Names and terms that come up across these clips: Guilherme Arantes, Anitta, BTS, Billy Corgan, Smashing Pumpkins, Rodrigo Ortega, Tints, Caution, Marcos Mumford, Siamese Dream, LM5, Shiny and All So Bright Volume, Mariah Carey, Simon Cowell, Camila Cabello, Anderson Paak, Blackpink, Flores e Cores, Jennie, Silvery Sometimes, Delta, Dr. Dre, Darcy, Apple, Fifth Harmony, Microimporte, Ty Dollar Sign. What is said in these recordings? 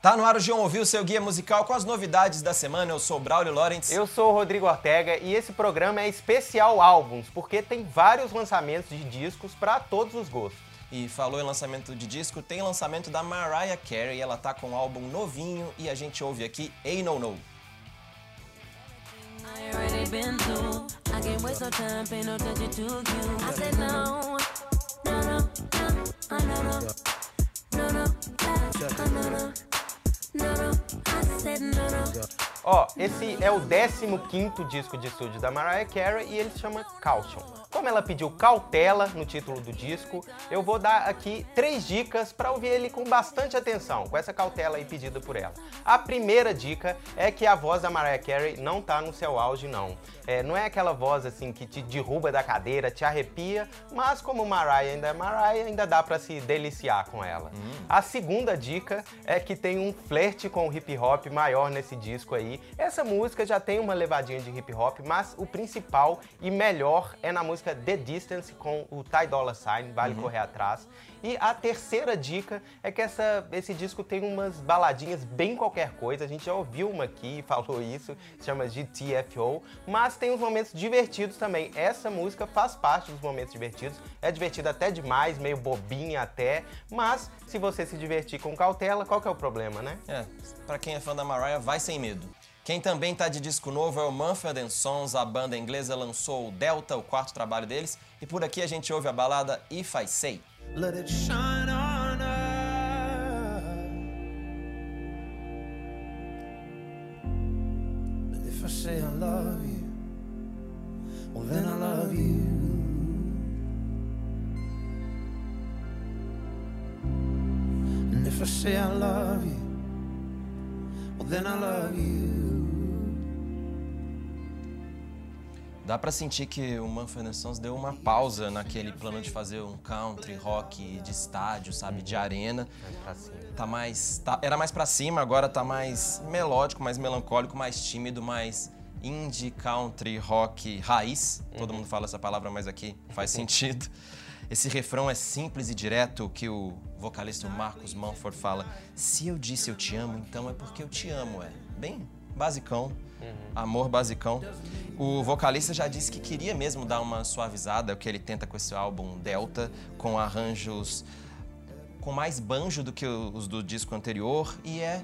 Tá no ar o João Ouviu, seu guia musical com as novidades da semana. Eu sou o Braulio Lawrence. Eu sou o Rodrigo Ortega e esse programa é especial álbuns, porque tem vários lançamentos de discos para todos os gostos. E falou em lançamento de disco, tem lançamento da Mariah Carey. Ela tá com um álbum novinho e a gente ouve aqui Hey No No. Ó, esse é o 15º disco de estúdio da Mariah Carey e ele se chama Caution. Como ela pediu cautela no título do disco, eu vou dar aqui 3 dicas para ouvir ele com bastante atenção, com essa cautela aí pedida por ela. A primeira dica é que a voz da Mariah Carey não tá no seu auge, não. Não é aquela voz assim que te derruba da cadeira, te arrepia, mas como Mariah ainda é Mariah, ainda dá para se deliciar com ela. A segunda dica é que tem um flerte com o hip hop maior nesse disco aí. Essa música já tem uma levadinha de hip hop, mas o principal e melhor é na música The Distance com o Ty Dollar Sign, Vale Correr Atrás. E a terceira dica é que esse disco tem umas baladinhas bem qualquer coisa, a gente já ouviu uma aqui e falou isso, se chama GTFO, mas tem uns momentos divertidos também. Essa música faz parte dos momentos divertidos, é divertida até demais, meio bobinha até, mas se você se divertir com cautela, qual que é o problema, né? Pra quem é fã da Mariah, vai sem medo. Quem também tá de disco novo é o Mumford & Sons, a banda inglesa lançou o Delta, o 4º trabalho deles, e por aqui a gente ouve a balada If I Say. Let it shine on her. If I say I love you, well then I love you. And if I say I love you, well then I love you. Dá pra sentir que o Mumford & Sons deu uma pausa naquele plano de fazer um country rock de estádio, sabe, de arena. Era mais pra cima, agora tá mais melódico, mais melancólico, mais tímido, mais indie country rock raiz. Todo mundo fala essa palavra, mas aqui faz sentido. Esse refrão é simples e direto, que o vocalista Marcos Mumford fala: se eu disse eu te amo, então é porque eu te amo, bem basicão. Amor basicão. O vocalista já disse que queria mesmo dar uma suavizada, o que ele tenta com esse álbum Delta, com arranjos com mais banjo do que os do disco anterior, e é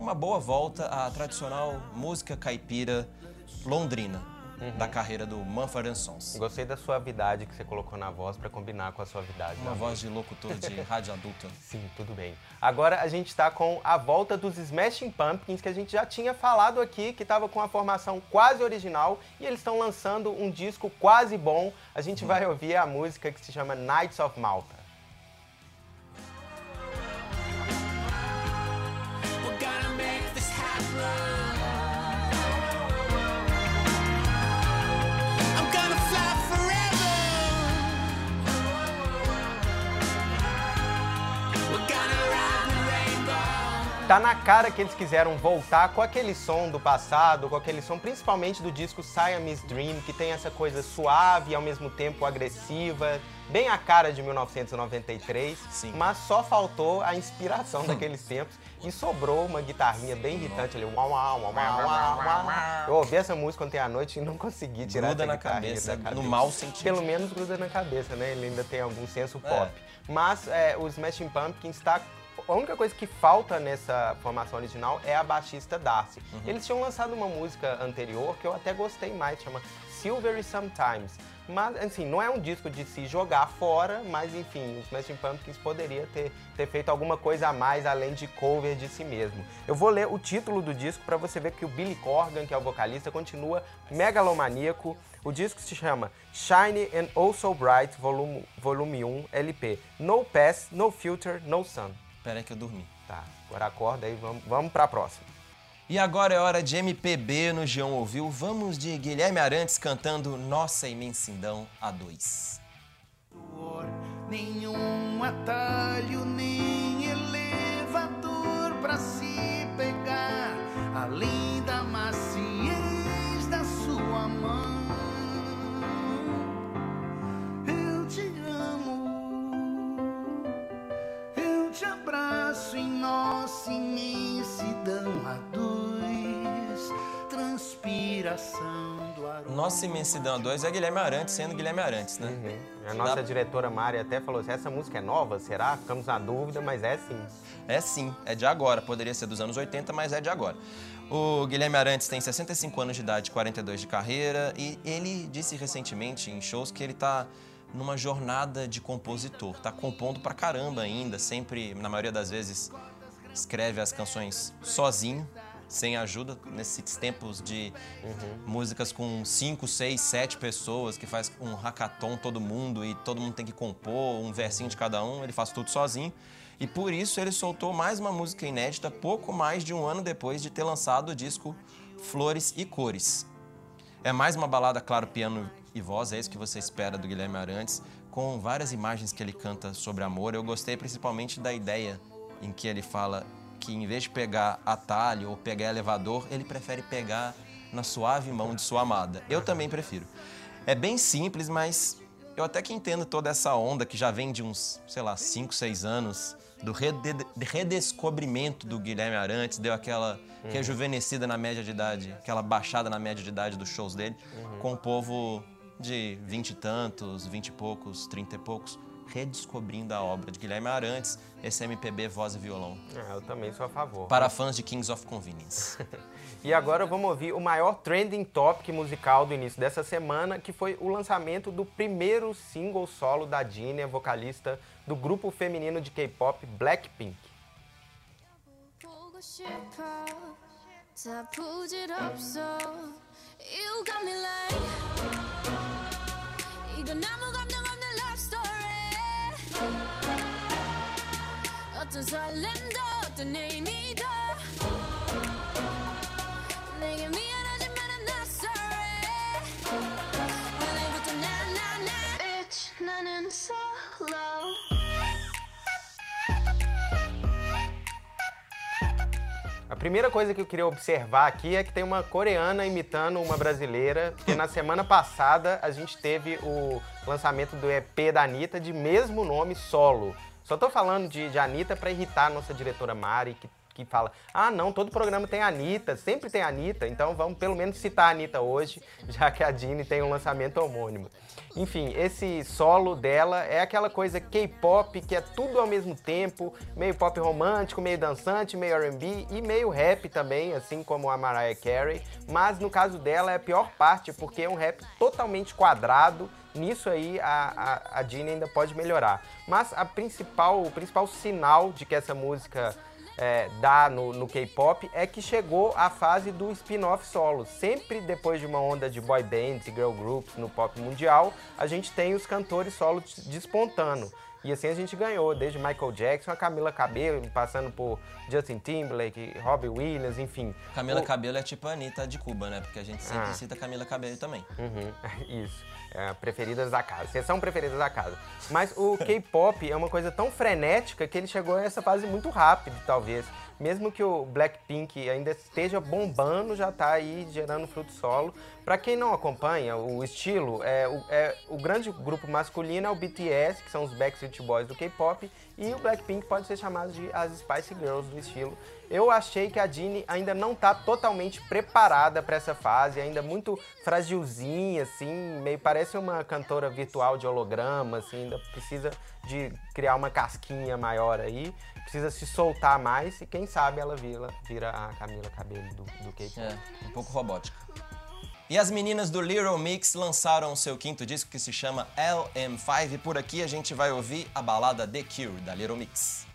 uma boa volta à tradicional música caipira londrina. Da carreira do Mumford & Sons. Gostei da suavidade que você colocou na voz para combinar com a suavidade. Uma voz de locutor de rádio adulta. Sim, tudo bem. Agora a gente tá com a volta dos Smashing Pumpkins, que a gente já tinha falado aqui, que tava com a formação quase original, e eles estão lançando um disco quase bom. A gente vai ouvir a música que se chama Nights of Malta. Tá na cara que eles quiseram voltar com aquele som do passado, com aquele som principalmente do disco Siamese Dream, que tem essa coisa suave e ao mesmo tempo agressiva, bem a cara de 1993, mas só faltou a inspiração daqueles tempos e sobrou uma guitarrinha bem irritante ali. Uau, uau, uau, uau, uau. Eu ouvi essa música ontem à noite e não consegui tirar essa guitarrinha da cabeça. No mau sentido. Pelo menos gruda na cabeça, né? Ele ainda tem algum senso pop. Mas o Smashing Pumpkins tá... A única coisa que falta nessa formação original é a baixista Darcy. Eles tinham lançado uma música anterior que eu até gostei mais, chama Silvery Sometimes. Mas, assim, não é um disco de se jogar fora, mas, enfim, os Smashing Pumpkins poderiam ter feito alguma coisa a mais, além de cover de si mesmo. Eu vou ler o título do disco para você ver que o Billy Corgan, que é o vocalista, continua megalomaníaco. O disco se chama Shiny and All So Bright Volume 1 LP. No Past, No Future, No Sun. Peraí que eu dormi. Tá, agora acorda aí, vamos pra próxima. E agora é hora de MPB no João Ouviu. Vamos de Guilherme Arantes cantando Nossa Imensidão A2. Nenhum atalho, nem elevador pra se pegar, além da maciez da sua mão. Eu te amo, eu te abraço. espaço em nossa imensidão A2, transpiração do aroma. Nossa imensidão A2 é Guilherme Arantes sendo Guilherme Arantes, né? Uhum. A nossa diretora Mari até falou assim, essa música é nova, será? Ficamos na dúvida, mas é sim. É sim, é de agora. Poderia ser dos anos 80, mas é de agora. O Guilherme Arantes tem 65 anos de idade, 42 de carreira, e ele disse recentemente em shows que ele tá numa jornada de compositor. Tá compondo pra caramba ainda, sempre, na maioria das vezes, escreve as canções sozinho, sem ajuda, nesses tempos de músicas com 5, 6, 7 pessoas, que faz um hackathon todo mundo e todo mundo tem que compor um versinho de cada um, ele faz tudo sozinho. E por isso ele soltou mais uma música inédita pouco mais de um ano depois de ter lançado o disco Flores e Cores. É mais uma balada, claro, piano e voz, é isso que você espera do Guilherme Arantes, com várias imagens que ele canta sobre amor. Eu gostei principalmente da ideia em que ele fala que em vez de pegar atalho ou pegar elevador, ele prefere pegar na suave mão de sua amada. Eu também prefiro. É bem simples, mas eu até que entendo toda essa onda que já vem de uns, sei lá, 5, 6 anos, do redescobrimento do Guilherme Arantes, deu aquela rejuvenescida na média de idade, aquela baixada na média de idade dos shows dele, com o povo de 20 e tantos, 20 e poucos, 30 e poucos, redescobrindo a obra de Guilherme Arantes, esse MPB voz e violão. Eu também sou a favor. Para fãs de Kings of Convenience. E agora vamos ouvir o maior trending topic musical do início dessa semana, que foi o lançamento do primeiro single solo da Jennie, vocalista do grupo feminino de K-pop Blackpink. A primeira coisa que eu queria observar aqui é que tem uma coreana imitando uma brasileira, porque na semana passada a gente teve o lançamento do EP da Anitta de mesmo nome, solo. Só tô falando de Anitta pra irritar a nossa diretora Mari, que fala, ah não, todo programa tem Anitta, sempre tem Anitta, então vamos pelo menos citar a Anitta hoje, já que a Jennie tem um lançamento homônimo. Enfim, esse solo dela é aquela coisa K-pop, que é tudo ao mesmo tempo, meio pop romântico, meio dançante, meio R&B e meio rap também, assim como a Mariah Carey, mas no caso dela é a pior parte, porque é um rap totalmente quadrado. Nisso aí a Jennie ainda pode melhorar. Mas o principal sinal de que essa música dá no K-pop é que chegou a fase do spin-off solo. Sempre depois de uma onda de boy bands e girl groups no pop mundial, a gente tem os cantores solo despontando. E assim a gente ganhou, desde Michael Jackson a Camila Cabello, passando por Justin Timberlake, Robbie Williams, enfim. Camila Cabello é tipo a Anitta de Cuba, né? Porque a gente sempre cita Camila Cabello também. Isso. Preferidas da casa. Vocês são preferidas da casa. Mas o K-pop é uma coisa tão frenética que ele chegou a essa fase muito rápido, talvez. Mesmo que o Blackpink ainda esteja bombando, já tá aí gerando fruto solo. Pra quem não acompanha o estilo, o grande grupo masculino é o BTS, que são os Backstreet Boys do K-pop, e o Blackpink pode ser chamado de as Spice Girls do estilo. Eu achei que a Jennie ainda não tá totalmente preparada pra essa fase, ainda muito fragilzinha, assim, meio parece uma cantora virtual de holograma, assim, ainda precisa de criar uma casquinha maior aí, precisa se soltar mais e quem sabe ela vira a Camila Cabello do K-pop. Um pouco robótica. E as meninas do Little Mix lançaram o seu quinto disco que se chama LM5 e por aqui a gente vai ouvir a balada The Cure, da Little Mix.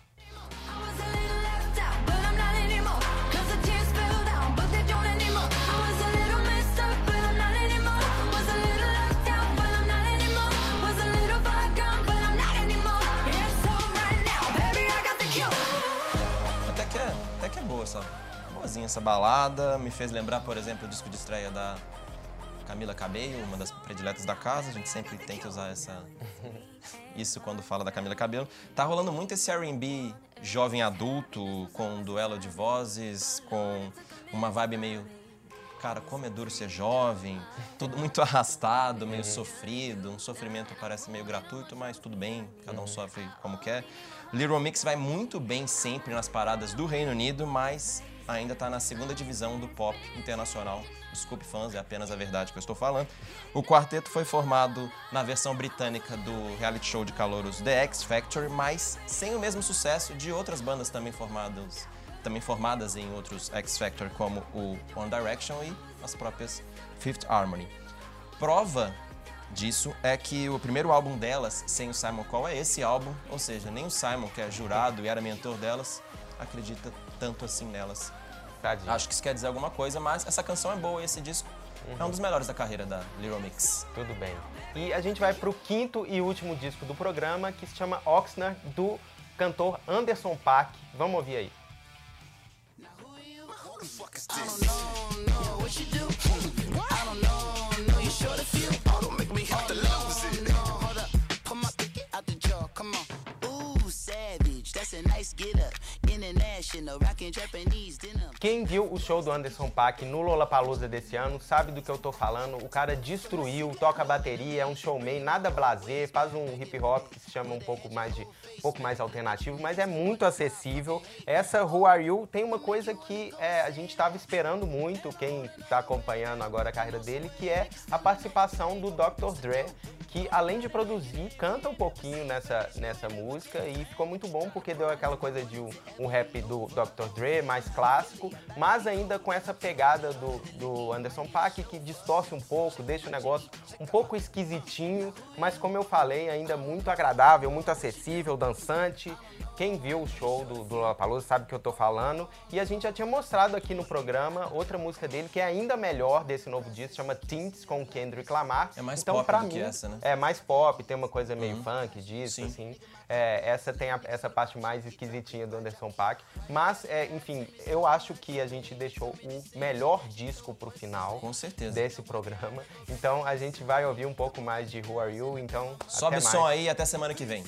Até que é boa essa balada, me fez lembrar, por exemplo, o disco de estreia da Camila Cabello, uma das prediletas da casa, a gente sempre tem que usar isso quando fala da Camila Cabello. Tá rolando muito esse R&B jovem adulto, com um duelo de vozes, com uma vibe meio Cara, como é duro ser jovem, tudo muito arrastado, meio sofrido, um sofrimento parece meio gratuito, mas tudo bem, cada um sofre como quer. Little Mix vai muito bem sempre nas paradas do Reino Unido, mas ainda está na segunda divisão do pop internacional. Desculpe, fãs, é apenas a verdade que eu estou falando. O quarteto foi formado na versão britânica do reality show de calouros The X Factor, mas sem o mesmo sucesso de outras bandas também formadas em outros X Factor, como o One Direction e as próprias Fifth Harmony. Prova disso é que o primeiro álbum delas, sem o Simon Cowell, é esse álbum, ou seja, nem o Simon, que é jurado e era mentor delas, acredita tanto assim nelas. Tadinho. Acho que isso quer dizer alguma coisa, mas essa canção é boa e esse disco é um dos melhores da carreira da Little Mix. Tudo bem. E a gente vai pro quinto e último disco do programa, que se chama Oxnard, do cantor Anderson Paak. Vamos ouvir aí. Quem viu o show do Anderson Paak no Lollapalooza desse ano sabe do que eu tô falando. O cara destruiu, toca bateria, é um showman, nada blasé, faz um hip hop que se chama um pouco mais alternativo, mas é muito acessível. Essa Who Are You tem uma coisa que a gente tava esperando muito, quem tá acompanhando agora a carreira dele, que é a participação do Dr. Dre, que além de produzir, canta um pouquinho nessa música, e ficou muito bom porque deu aquela coisa de um rap do Dr. Dre, mais clássico, mas ainda com essa pegada do Anderson Paak, que distorce um pouco, deixa o negócio um pouco esquisitinho, mas como eu falei, ainda muito agradável, muito acessível, dançante. Quem viu o show do Lollapalooza sabe o que eu tô falando, e a gente já tinha mostrado aqui no programa outra música dele que é ainda melhor desse novo disco, chama Tints, com o Kendrick Lamar. É mais então, pop pra mim, que essa, né? É mais pop, tem uma coisa meio funk disso, sim, assim. Essa tem essa parte mais esquisitinha do Anderson Paak. Mas, enfim, eu acho que a gente deixou o melhor disco pro final. Com certeza. Desse programa. Então, a gente vai ouvir um pouco mais de Who Are You, então... Sobe o som aí, até semana que vem.